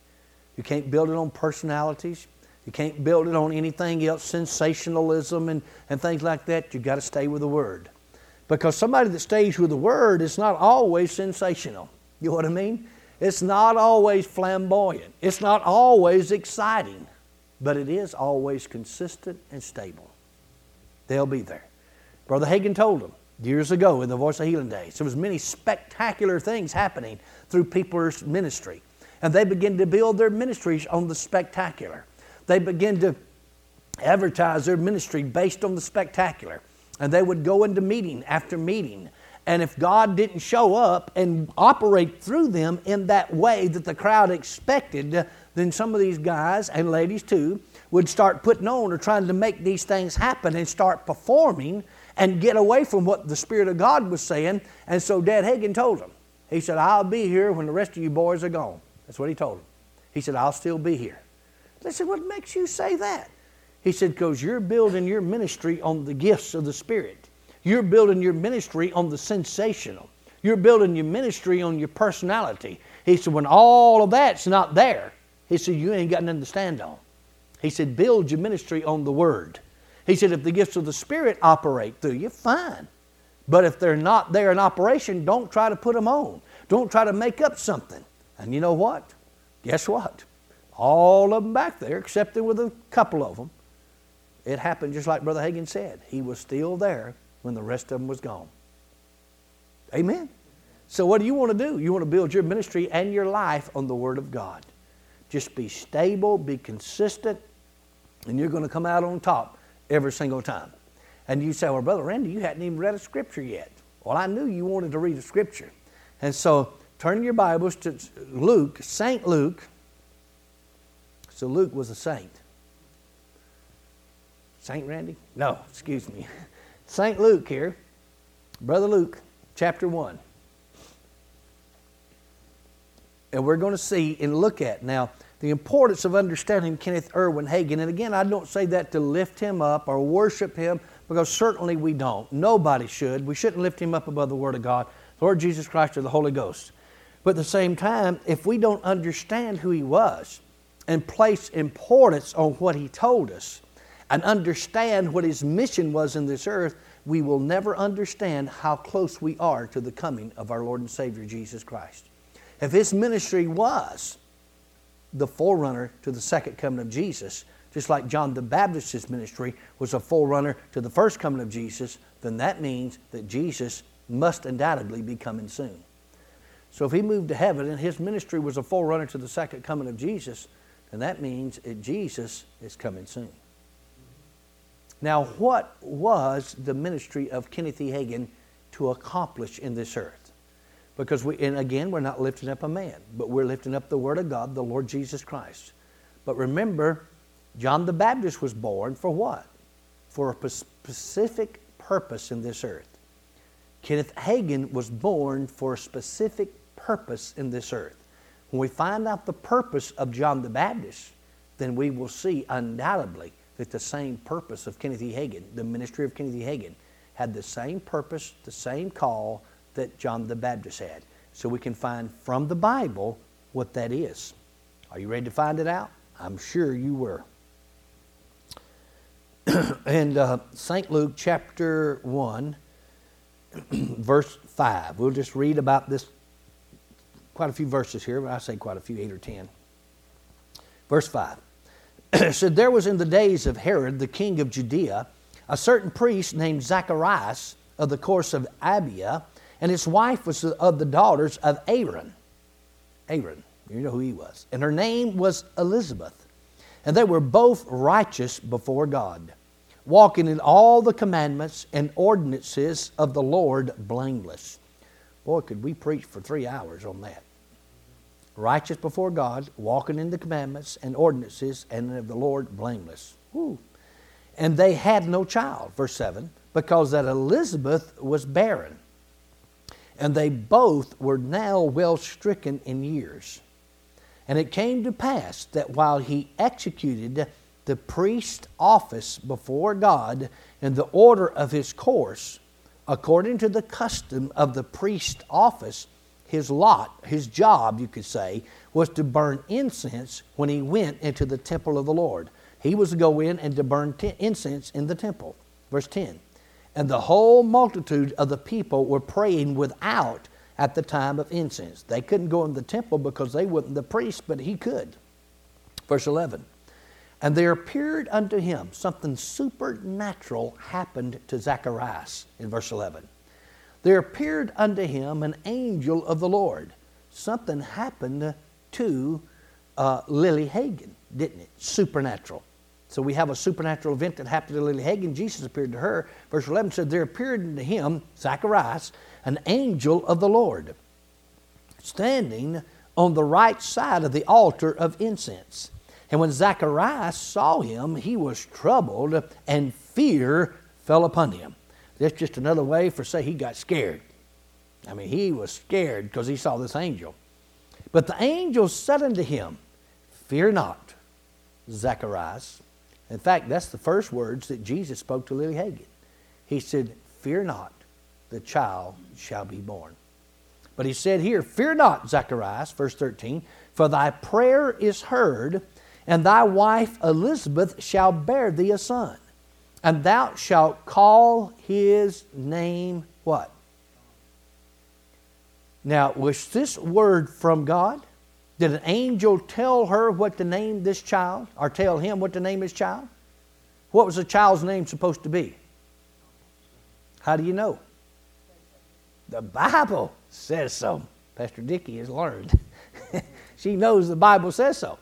You can't build it on personalities. You can't build it on anything else, sensationalism and things like that. You've got to stay with the Word. Because somebody that stays with the Word is not always sensational. You know what I mean? It's not always flamboyant. It's not always exciting. But it is always consistent and stable. They'll be there. Brother Hagin told them years ago in the Voice of Healing days, there was many spectacular things happening through people's ministry. And they began to build their ministries on the spectacular. They began to advertise their ministry based on the spectacular. And they would go into meeting after meeting. And if God didn't show up and operate through them in that way that the crowd expected, then some of these guys, and ladies too, would start putting on or trying to make these things happen and start performing and get away from what the Spirit of God was saying. And so Dad Hagin told them, he said, I'll be here when the rest of you boys are gone. That's what he told them. He said, I'll still be here. They said, what makes you say that? He said, because you're building your ministry on the gifts of the Spirit. You're building your ministry on the sensational. You're building your ministry on your personality. He said, when all of that's not there, he said, you ain't got nothing to stand on. He said, build your ministry on the Word. He said, if the gifts of the Spirit operate through you, fine. But if they're not there in operation, don't try to put them on. Don't try to make up something. And you know what? Guess what? All of them back there, except there were a couple of them. It happened just like Brother Hagin said. He was still there when the rest of them was gone. Amen. So what do you want to do? You want to build your ministry and your life on the Word of God. Just be stable, be consistent, and you're going to come out on top every single time. And you say, well, Brother Randy, you hadn't even read a scripture yet. Well, I knew you wanted to read a scripture. And so turn your Bibles to Luke, St. Luke. So Luke was a saint. Saint Randy? No, excuse me. Saint Luke here. Brother Luke, chapter 1. And we're going to see and look at now the importance of understanding Kenneth Irwin Hagin. And again, I don't say that to lift him up or worship him, because certainly we don't. Nobody should. We shouldn't lift him up above the Word of God, Lord Jesus Christ, or the Holy Ghost. But at the same time, if we don't understand who he was, and place importance on what he told us and understand what his mission was in this earth, we will never understand how close we are to the coming of our Lord and Savior Jesus Christ. If his ministry was the forerunner to the second coming of Jesus, just like John the Baptist's ministry was a forerunner to the first coming of Jesus, then that means that Jesus must undoubtedly be coming soon. So if he moved to heaven and his ministry was a forerunner to the second coming of Jesus, and that means that Jesus is coming soon. Now, what was the ministry of Kenneth E. Hagin to accomplish in this earth? Because we're not lifting up a man, but we're lifting up the Word of God, the Lord Jesus Christ. But remember, John the Baptist was born for what? For a specific purpose in this earth. Kenneth Hagin was born for a specific purpose in this earth. When we find out the purpose of John the Baptist, then we will see undoubtedly that the same purpose of Kenneth E. Hagin, the ministry of Kenneth E. Hagin, had the same purpose, the same call that John the Baptist had. So we can find from the Bible what that is. Are you ready to find it out? I'm sure you were. And St. Luke chapter 1, verse 5. We'll just read about this. Quite a few verses here, but I say quite a few, 8 or 10. Verse 5. It said, there was in the days of Herod, the king of Judea, a certain priest named Zacharias of the course of Abia, and his wife was of the daughters of Aaron. Aaron, you know who he was. And her name was Elizabeth. And they were both righteous before God, walking in all the commandments and ordinances of the Lord blameless. Boy, could we preach for 3 hours on that. Righteous before God, walking in the commandments and ordinances, and of the Lord blameless. Woo. And they had no child, verse 7, because that Elizabeth was barren. and they both were now well stricken in years. And it came to pass that while he executed the priest's office before God in the order of his course, according to the custom of the priest's office, his lot, his job, you could say, was to burn incense when he went into the temple of the Lord. He was to go in and to burn incense in the temple. Verse 10, and the whole multitude of the people were praying without at the time of incense. They couldn't go in the temple because they wasn't the priest, but he could. Verse 11, and there appeared unto him something supernatural happened to Zacharias in verse 11. There appeared unto him an angel of the Lord. Something happened to Lily Hagin, didn't it? Supernatural. So we have a supernatural event that happened to Lily Hagin. Jesus appeared to her. Verse 11 said, there appeared unto him, Zacharias, an angel of the Lord, standing on the right side of the altar of incense. And when Zacharias saw him, he was troubled, and fear fell upon him. That's just another way for say he got scared. I mean, he was scared because he saw this angel. But the angel said unto him, fear not, Zacharias. In fact, that's the first words that Jesus spoke to Lily Hagin. He said, fear not, the child shall be born. But he said here, fear not, Zacharias, verse 13, for thy prayer is heard, and thy wife Elizabeth shall bear thee a son, and thou shalt call his name what? Now, was this word from God? Did an angel tell her what to name this child, or tell him what to name his child? What was the child's name supposed to be? How do you know? The Bible says so. Pastor Dickie has learned. She knows the Bible says so.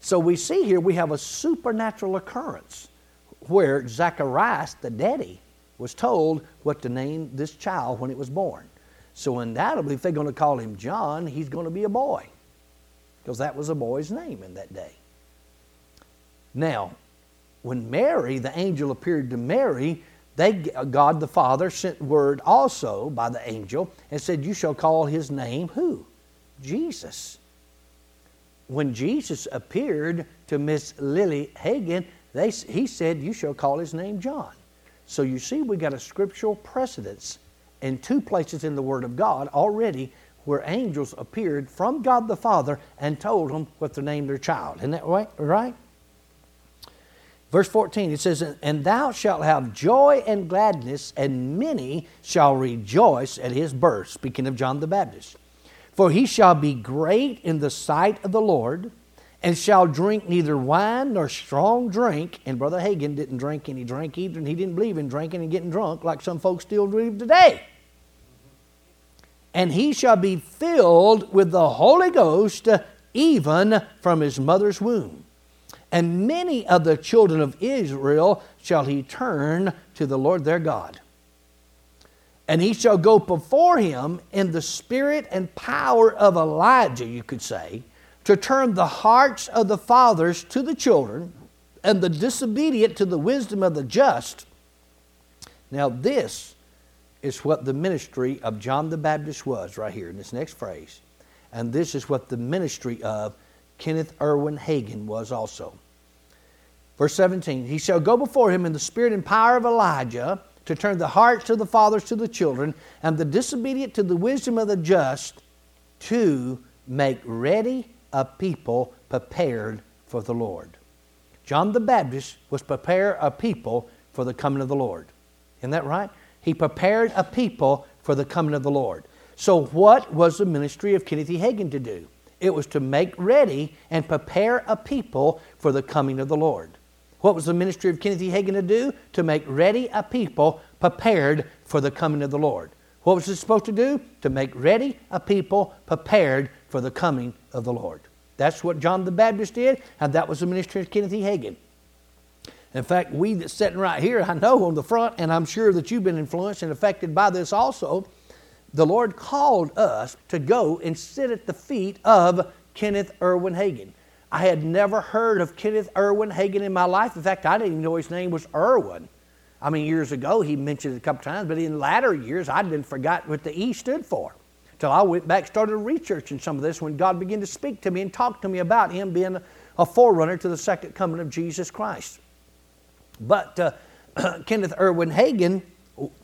So we see here we have a supernatural occurrence where Zacharias, the daddy, was told what to name this child when it was born. So undoubtedly, if they're going to call him John, he's going to be a boy, because that was a boy's name in that day. Now, when Mary, the angel appeared to Mary, God the Father sent word also by the angel and said, you shall call his name who? Jesus. When Jesus appeared to Miss Lily Hagin, he said, you shall call his name John. So you see, we got a scriptural precedence in two places in the Word of God already where angels appeared from God the Father and told them what to name their child. Isn't that right? Verse 14, it says, and thou shalt have joy and gladness, and many shall rejoice at his birth. Speaking of John the Baptist. For he shall be great in the sight of the Lord, and shall drink neither wine nor strong drink. And Brother Hagin didn't drink any drink either, and he didn't believe in drinking and getting drunk like some folks still do today. And he shall be filled with the Holy Ghost even from his mother's womb. And many of the children of Israel shall he turn to the Lord their God. And he shall go before him in the spirit and power of Elijah, you could say, to turn the hearts of the fathers to the children, and the disobedient to the wisdom of the just. Now this is what the ministry of John the Baptist was right here in this next phrase. And this is what the ministry of Kenneth Irwin Hagin was also. Verse 17, he shall go before him in the spirit and power of Elijah to turn the hearts of the fathers to the children, and the disobedient to the wisdom of the just, to make ready a people prepared for the Lord. John the Baptist was prepare a people for the coming of the Lord. Isn't that right? He prepared a people for the coming of the Lord. So what was the ministry of Kenneth E. Hagin to do? It was to make ready and prepare a people for the coming of the Lord. What was the ministry of Kenneth E. Hagin to do? To make ready a people prepared for the coming of the Lord. What was it supposed to do? To make ready a people prepared for the coming of the Lord. That's what John the Baptist did, and that was the ministry of Kenneth E. Hagin. In fact, we that's sitting right here, I know on the front, and I'm sure that you've been influenced and affected by this also, the Lord called us to go and sit at the feet of Kenneth Irwin Hagin. I had never heard of Kenneth Irwin Hagin in my life. In fact, I didn't even know his name was Irwin. I mean, years ago, he mentioned it a couple times, but in latter years, I didn't forget what the E stood for until I went back, started researching some of this when God began to speak to me and talk to me about him being a forerunner to the second coming of Jesus Christ. But Kenneth Irwin Hagin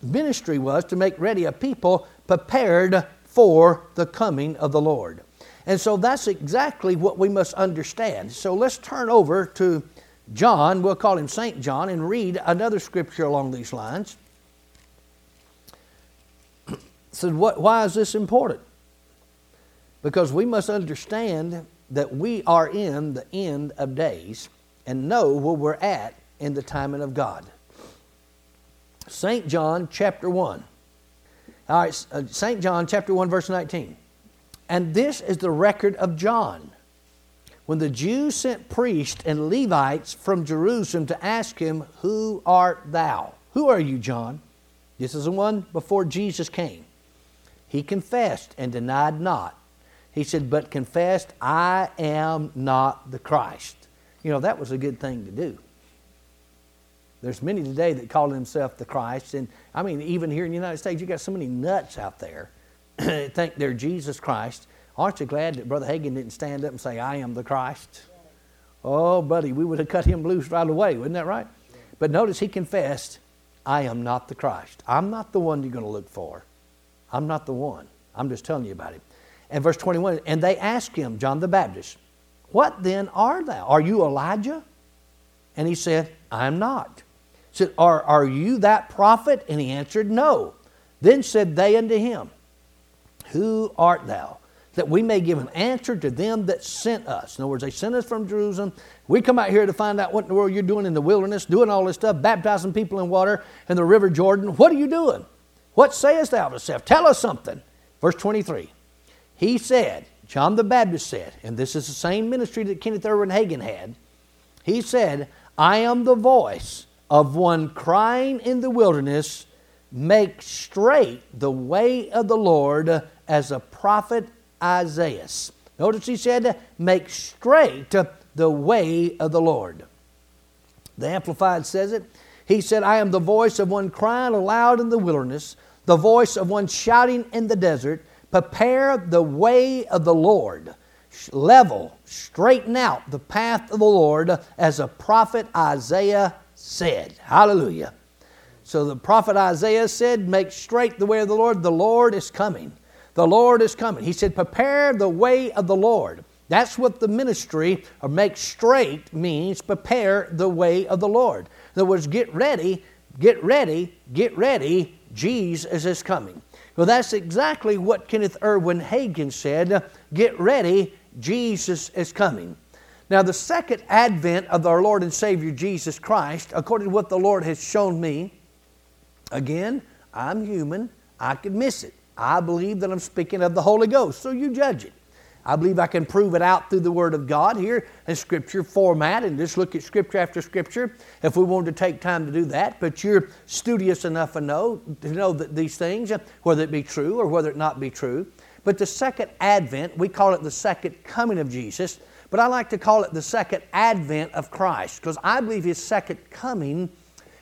ministry was to make ready a people prepared for the coming of the Lord. And so that's exactly what we must understand. So let's turn over to John, we'll call him St. John, and read another scripture along these lines. So why is this important? Because we must understand that we are in the end of days and know where we're at in the timing of God. St. John chapter 1. All right, St. John chapter 1 verse 19. And this is the record of John, when the Jews sent priests and Levites from Jerusalem to ask him, "Who art thou?" Who are you, John? This is the one before Jesus came. He confessed and denied not. He said, but confessed, "I am not the Christ." You know, that was a good thing to do. There's many today that call themselves the Christ. And I mean, even here in the United States, you got so many nuts out there that think they're Jesus Christ. Aren't you glad that Brother Hagin didn't stand up and say, "I am the Christ"? Oh, buddy, we would have cut him loose right away. Isn't that right? But notice he confessed, "I am not the Christ. I'm not the one you're going to look for. I'm not the one. I'm just telling you about him." And verse 21, and they asked him, John the Baptist, "What then are thou? Are you Elijah?" And he said, "I am not." Said, are you that prophet? And he answered, "No." Then said they unto him, "Who art thou? That we may give an answer to them that sent us." In other words, they sent us from Jerusalem. We come out here to find out what in the world you're doing in the wilderness, doing all this stuff, baptizing people in water in the River Jordan. What are you doing? What sayest thou of thyself? Tell us something. Verse 23, he said, John the Baptist said, and this is the same ministry that Kenneth Irwin Hagin had. He said, "I am the voice of one crying in the wilderness, make straight the way of the Lord, as the prophet Isaiah." Notice he said, "Make straight the way of the Lord." The Amplified says it. He said, "I am the voice of one crying aloud in the wilderness, the voice of one shouting in the desert, prepare the way of the Lord. Level, straighten out the path of the Lord, as the prophet Isaiah said." Hallelujah. So the prophet Isaiah said, "Make straight the way of the Lord." The Lord is coming. The Lord is coming. He said, "Prepare the way of the Lord." That's what the ministry of make straight means, prepare the way of the Lord. In other words, get ready, get ready, get ready. Jesus is coming. Well, that's exactly what Kenneth Irwin Hagin said. Get ready, Jesus is coming. Now, the second advent of our Lord and Savior Jesus Christ, according to what the Lord has shown me, again, I'm human. I could miss it. I believe that I'm speaking of the Holy Ghost, so you judge it. I believe I can prove it out through the Word of God here in Scripture format and just look at Scripture after Scripture if we wanted to take time to do that. But you're studious enough to know that these things, whether it be true or whether it not be true. But the second advent, we call it the second coming of Jesus, but I like to call it the second advent of Christ, because I believe his second coming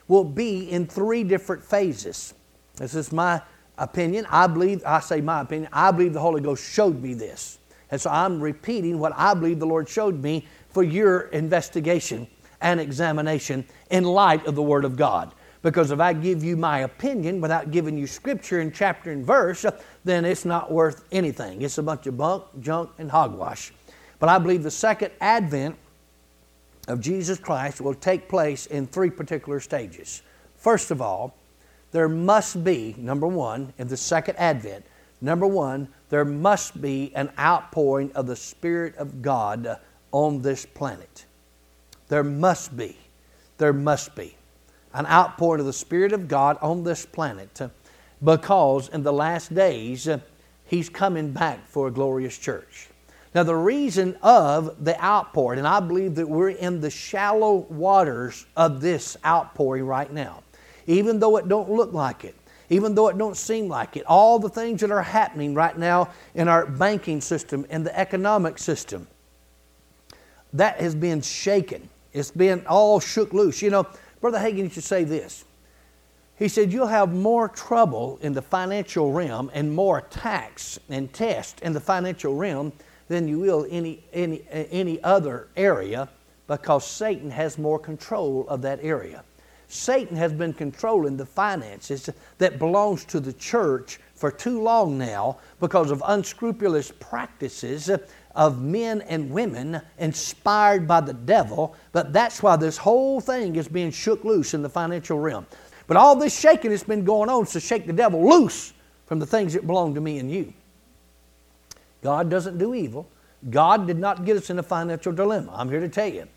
will be in three different phases. This is my opinion. I believe the Holy Ghost showed me this. And so I'm repeating what I believe the Lord showed me for your investigation and examination in light of the Word of God. Because if I give you my opinion without giving you Scripture and chapter and verse, then it's not worth anything. It's a bunch of bunk, junk, and hogwash. But I believe the second advent of Jesus Christ will take place in three particular stages. First of all, there must be, there must be an outpouring of the Spirit of God on this planet. There must be an outpouring of the Spirit of God on this planet, because in the last days, he's coming back for a glorious church. Now, the reason of the outpouring, and I believe that we're in the shallow waters of this outpouring right now, even though it don't look like it, even though it don't seem like it, all the things that are happening right now in our banking system, in the economic system, that has been shaken. It's been all shook loose. You know, Brother Hagin used to say this, He said, you'll have more trouble in the financial realm and more attacks and tests in the financial realm than you will any other area, because Satan has more control of that area. Satan has been controlling the finances that belongs to the church for too long now because of unscrupulous practices of men and women inspired by the devil. But that's why this whole thing is being shook loose in the financial realm. But all this shaking that's been going on is to shake the devil loose from the things that belong to me and you. God doesn't do evil. God did not get us in a financial dilemma. I'm here to tell you.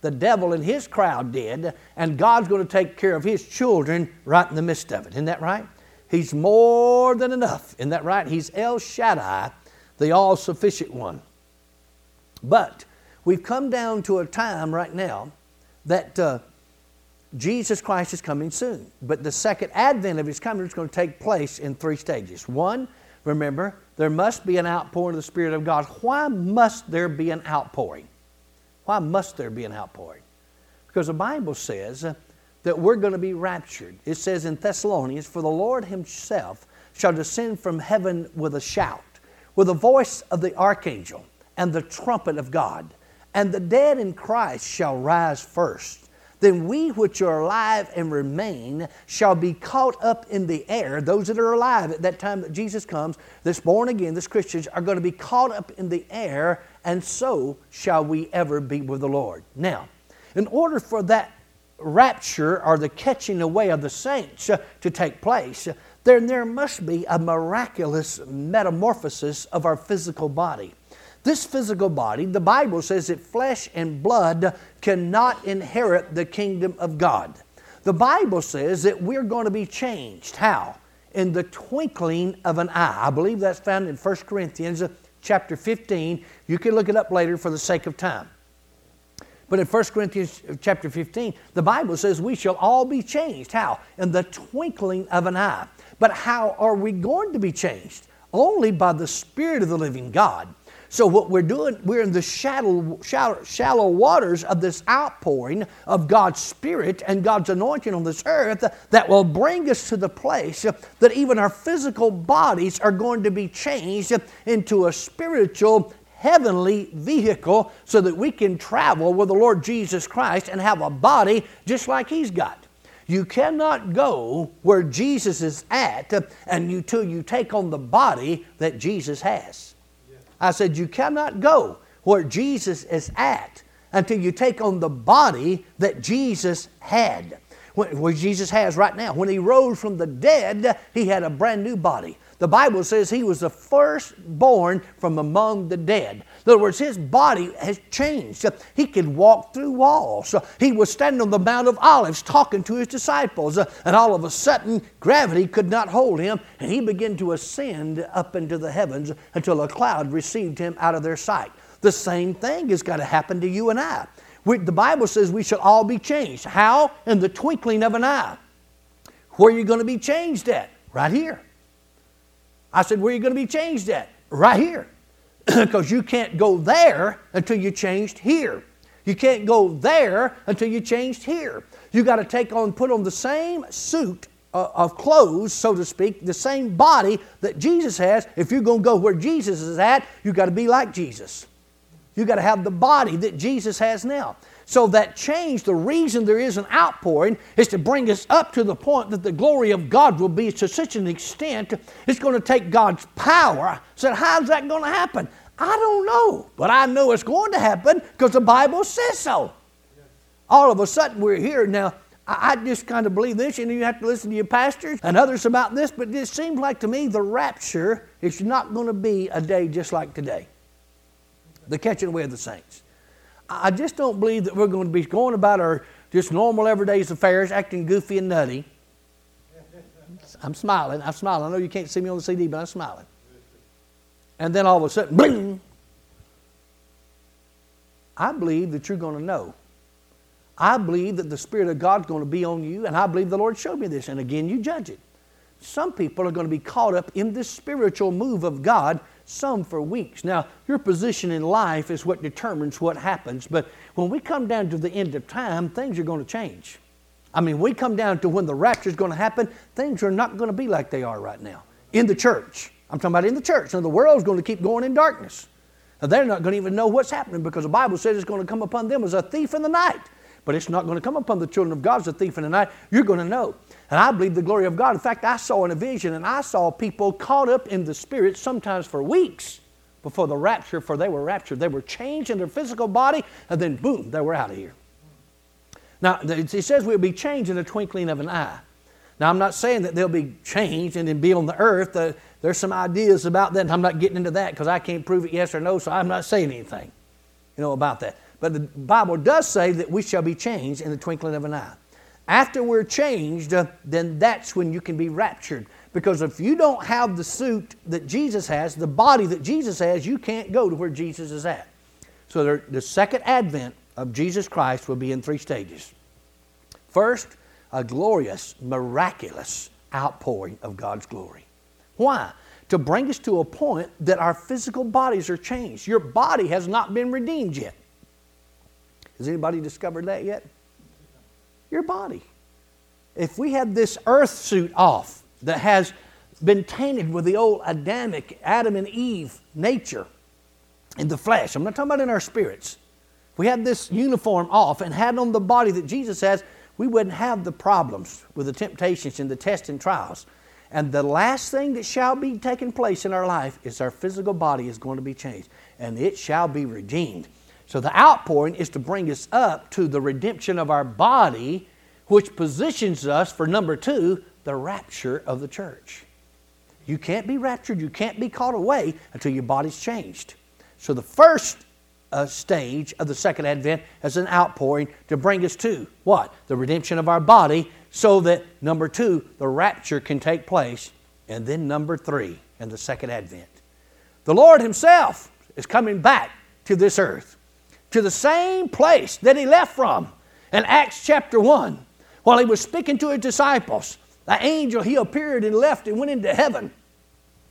The devil and his crowd did, and God's going to take care of his children right in the midst of it. Isn't that right? He's more than enough. Isn't that right? He's El Shaddai, the all-sufficient one. But we've come down to a time right now that Jesus Christ is coming soon. But the second advent of his coming is going to take place in three stages. One, remember, there must be an outpouring of the Spirit of God. Why must there be an outpouring? Why must there be an outpouring? Because the Bible says that we're going to be raptured. It says in Thessalonians, for the Lord himself shall descend from heaven with a shout, with the voice of the archangel and the trumpet of God. And the dead in Christ shall rise first. Then we which are alive and remain shall be caught up in the air. Those that are alive at that time that Jesus comes, this born again, this Christians, are going to be caught up in the air, and so shall we ever be with the Lord. Now, in order for that rapture or the catching away of the saints to take place, then there must be a miraculous metamorphosis of our physical body. This physical body, the Bible says that flesh and blood cannot inherit the kingdom of God. The Bible says that we're going to be changed. How? In the twinkling of an eye. I believe that's found in 1 Corinthians chapter 15. You can look it up later for the sake of time. But in 1 Corinthians chapter 15, the Bible says we shall all be changed. How? In the twinkling of an eye. But how are we going to be changed? Only by the Spirit of the living God. So what we're doing, we're in the shallow waters of this outpouring of God's Spirit and God's anointing on this earth that will bring us to the place that even our physical bodies are going to be changed into a spiritual, heavenly vehicle so that we can travel with the Lord Jesus Christ and have a body just like He's got. You cannot go where Jesus is at until you take on the body that Jesus has. I said, you cannot go where Jesus is at until you take on the body that Jesus had. What Jesus has right now. When He rose from the dead, He had a brand new body. The Bible says He was the firstborn from among the dead. In other words, His body has changed. He could walk through walls. He was standing on the Mount of Olives talking to His disciples. And all of a sudden, gravity could not hold Him. And He began to ascend up into the heavens until a cloud received Him out of their sight. The same thing has got to happen to you and I. The Bible says we shall all be changed. How? In the twinkling of an eye. Where are you going to be changed at? Right here. I said, where are you going to be changed at? Right here. Because you can't go there until you're changed here. You can't go there until you're changed here. You got to put on the same suit of clothes, so to speak, the same body that Jesus has. If you're going to go where Jesus is at, you got to be like Jesus. You got to have the body that Jesus has now. So that change, the reason there is an outpouring is to bring us up to the point that the glory of God will be to such an extent, it's going to take God's power. I said, how's that going to happen? I don't know, but I know it's going to happen because the Bible says so. All of a sudden we're here now. I just kind of believe this, and you have to listen to your pastors and others about this, but it seems like to me the rapture is not going to be a day just like today. The catching away of the saints. I just don't believe that we're going to be going about our just normal everyday affairs, acting goofy and nutty. I'm smiling. I know you can't see me on the CD, but I'm smiling. And then all of a sudden, boom! I believe that you're going to know. I believe that the Spirit of God's going to be on you, and I believe the Lord showed me this. And again, you judge it. Some people are going to be caught up in this spiritual move of God, some for weeks. Now, your position in life is what determines what happens. But when we come down to the end of time, things are going to change. I mean, we come down to when the rapture is going to happen, things are not going to be like they are right now in the church. I'm talking about in the church. Now, the world's going to keep going in darkness. Now, they're not going to even know what's happening because the Bible says it's going to come upon them as a thief in the night. But it's not going to come upon the children of God as a thief in the night. You're going to know. And I believe the glory of God. In fact, I saw in a vision, and I saw people caught up in the Spirit sometimes for weeks before the rapture, for they were raptured. They were changed in their physical body, and then boom, they were out of here. Now, it says we'll be changed in the twinkling of an eye. Now, I'm not saying that they'll be changed and then be on the earth. There's some ideas about that, and I'm not getting into that because I can't prove it yes or no, so I'm not saying anything, about that. But the Bible does say that we shall be changed in the twinkling of an eye. After we're changed, then that's when you can be raptured. Because if you don't have the suit that Jesus has, the body that Jesus has, you can't go to where Jesus is at. So the second advent of Jesus Christ will be in three stages. First, a glorious, miraculous outpouring of God's glory. Why? To bring us to a point that our physical bodies are changed. Your body has not been redeemed yet. Has anybody discovered that yet? Your body. If we had this earth suit off that has been tainted with the old Adamic, Adam and Eve nature in the flesh, I'm not talking about in our spirits. If we had this uniform off and had on the body that Jesus has, we wouldn't have the problems with the temptations and the tests and trials. And the last thing that shall be taking place in our life is our physical body is going to be changed, and it shall be redeemed. So the outpouring is to bring us up to the redemption of our body, which positions us for number two, the rapture of the church. You can't be raptured, you can't be caught away until your body's changed. So the first stage of the second advent is an outpouring to bring us to what? The redemption of our body, so that number two, the rapture can take place, and then number three in the second advent. The Lord Himself is coming back to this earth, to the same place that He left from. In Acts chapter 1, while He was speaking to His disciples, the angel, he appeared and left and went into heaven.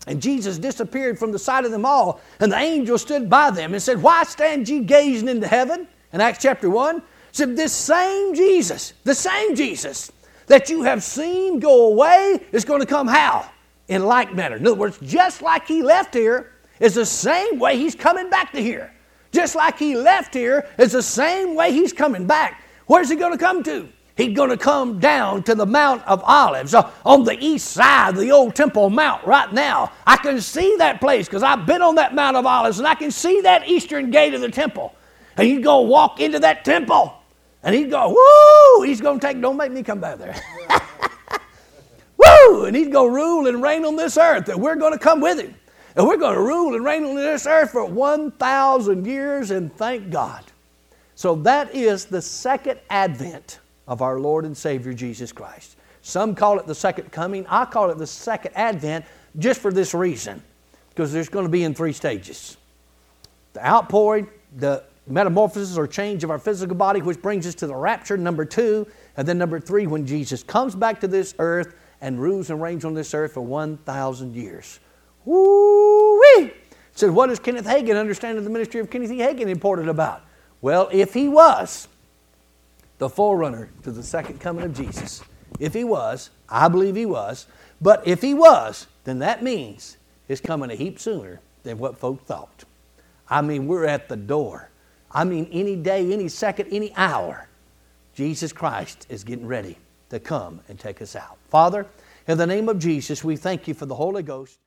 And Jesus disappeared from the sight of them all. And the angel stood by them and said, "Why stand ye gazing into heaven?" In Acts chapter 1, said, "This same Jesus, that you have seen go away is going to come how? In like manner." In other words, just like He left here is the same way He's coming back to here. Just like He left here, it's the same way He's coming back. Where's He going to come to? He's going to come down to the Mount of Olives on the east side of the old Temple Mount right now. I can see that place because I've been on that Mount of Olives, and I can see that eastern gate of the temple. And He's going to walk into that temple, and He's going, woo! He's going to take, don't make me come back there. Woo! And He's going to rule and reign on this earth, and we're going to come with Him. And we're going to rule and reign on this earth for 1,000 years, and thank God. So that is the second advent of our Lord and Savior Jesus Christ. Some call it the second coming. I call it the second advent just for this reason, because there's going to be in three stages. The outpouring, the metamorphosis or change of our physical body, which brings us to the rapture, number two. And then number three, when Jesus comes back to this earth and rules and reigns on this earth for 1,000 years. Woo-wee! So what is Kenneth Hagin understanding the ministry of Kenneth E. Hagin important about? Well, if he was the forerunner to the second coming of Jesus, if he was, I believe he was, but if he was, then that means it's coming a heap sooner than what folk thought. I mean, we're at the door. I mean, any day, any second, any hour, Jesus Christ is getting ready to come and take us out. Father, in the name of Jesus, we thank You for the Holy Ghost.